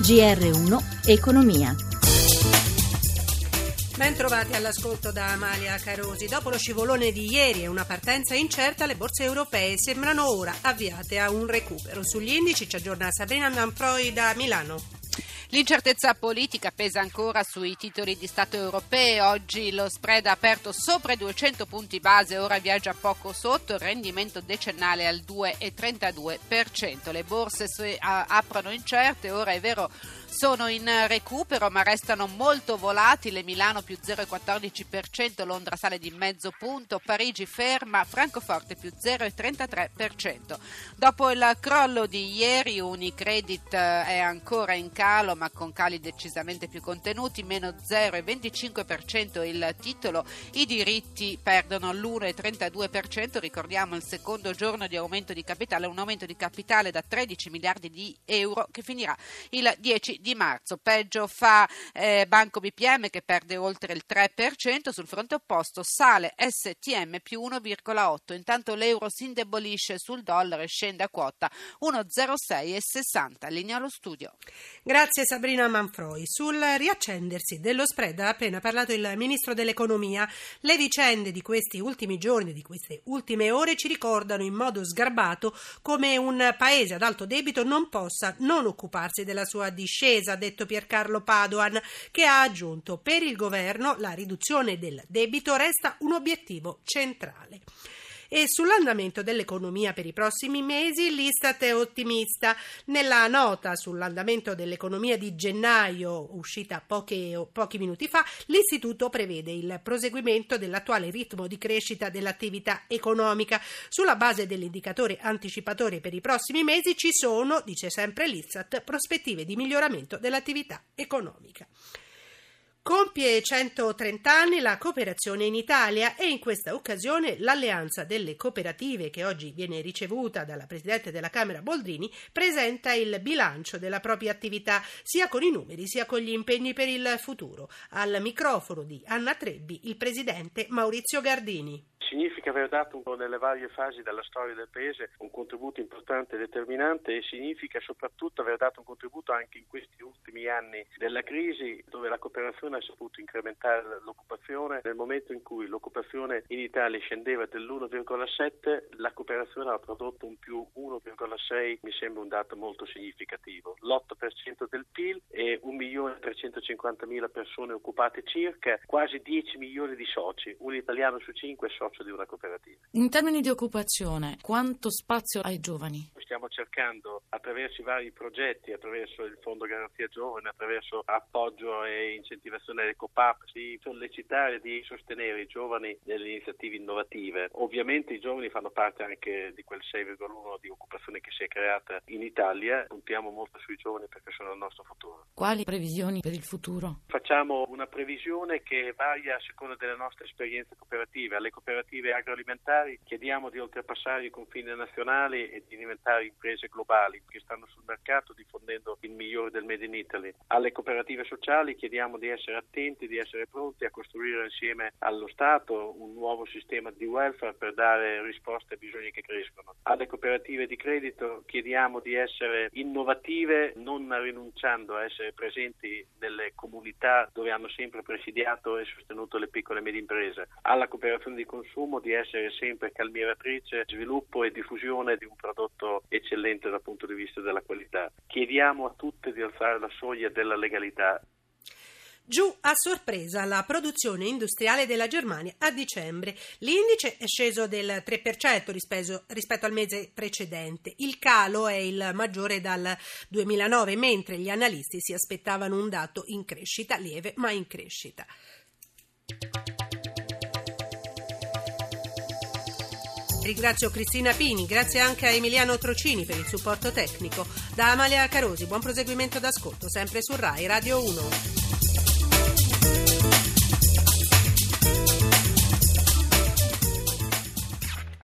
GR1 Economia. Ben trovati all'ascolto da Amalia Carosi. Dopo lo scivolone di ieri e una partenza incerta, le borse europee sembrano ora avviate a un recupero. Sugli indici ci aggiorna Sabrina Manfroi da Milano. L'incertezza politica pesa ancora sui titoli di Stato europei. Oggi lo spread ha aperto sopra i 200 punti base, ora viaggia poco sotto, il rendimento decennale al 2,32%. Le borse aprono incerte, ora è vero sono in recupero ma restano molto volatili. Milano più 0,14%, Londra sale di mezzo punto, Parigi ferma, Francoforte più 0,33%. Dopo il crollo di ieri Unicredit è ancora in calo ma con cali decisamente più contenuti, meno 0,25% il titolo, i diritti perdono l'1,32%, ricordiamo il secondo giorno di aumento di capitale, un aumento di capitale da 13 miliardi di euro che finirà il 10 di marzo. Peggio fa Banco BPM che perde oltre il 3%, sul fronte opposto sale STM più 1,8%, intanto l'euro si indebolisce sul dollaro e scende a quota 1,0660, linea allo studio. Grazie Sabrina Manfroi. Sul riaccendersi dello spread ha appena parlato il Ministro dell'Economia. Le vicende di questi ultimi giorni, di queste ultime ore, ci ricordano in modo sgarbato come un paese ad alto debito non possa non occuparsi della sua discesa, ha detto Piercarlo Padoan, che ha aggiunto: per il governo la riduzione del debito resta un obiettivo centrale. E sull'andamento dell'economia per i prossimi mesi l'Istat è ottimista. Nella nota sull'andamento dell'economia di gennaio, uscita pochi minuti fa, l'istituto prevede il proseguimento dell'attuale ritmo di crescita dell'attività economica. Sulla base dell'indicatore anticipatore per i prossimi mesi ci sono, dice sempre l'Istat, prospettive di miglioramento dell'attività economica. Compie 130 anni la cooperazione in Italia e in questa occasione l'alleanza delle cooperative, che oggi viene ricevuta dalla Presidente della Camera Boldrini, presenta il bilancio della propria attività, sia con i numeri sia con gli impegni per il futuro. Al microfono di Anna Trebbi il Presidente Maurizio Gardini. Significa aver dato un po' nelle varie fasi della storia del Paese un contributo importante e determinante, e significa soprattutto aver dato un contributo anche in questi ultimi anni della crisi, dove la cooperazione ha saputo incrementare l'occupazione. Nel momento in cui l'occupazione in Italia scendeva dell'1,7, la cooperazione ha prodotto un più 1,6, mi sembra un dato molto significativo. L'8% del PIL e 1.350.000 persone occupate circa, quasi 10 milioni di soci, un italiano su 5 è socio di una cooperativa. In termini di occupazione, quanto spazio ai giovani? Stiamo cercando, attraverso i vari progetti, attraverso il Fondo Garanzia Giovane, attraverso appoggio e incentivazione del COPAP, di sollecitare, di sostenere i giovani nelle iniziative innovative. Ovviamente i giovani fanno parte anche di quel 6,1 di occupazione che si è creata in Italia. Puntiamo molto sui giovani perché sono il nostro futuro. Quali previsioni per il futuro? Facciamo una previsione che varia a seconda delle nostre esperienze cooperative. Alle cooperative agroalimentari chiediamo di oltrepassare i confini nazionali e di diventare imprese globali che stanno sul mercato diffondendo il migliore del Made in Italy. Alle cooperative sociali chiediamo di essere attenti, di essere pronti a costruire insieme allo Stato un nuovo sistema di welfare per dare risposte ai bisogni che crescono. Alle cooperative di credito chiediamo di essere innovative, non rinunciando a essere presenti nelle comunità dove hanno sempre presidiato e sostenuto le piccole e medie imprese. Alla cooperazione di consumo di essere sempre calmieratrice, sviluppo e diffusione di un prodotto eccellente dal punto di vista della qualità. Chiediamo a tutte di alzare la soglia della legalità. Giù a sorpresa la produzione industriale della Germania a dicembre. L'indice è sceso del 3% rispetto al mese precedente. Il calo è il maggiore dal 2009, mentre gli analisti si aspettavano un dato in crescita, lieve ma in crescita. Ringrazio Cristina Pini, grazie anche a Emiliano Trocini per il supporto tecnico. Da Amalia Carosi, buon proseguimento d'ascolto sempre su Rai Radio 1.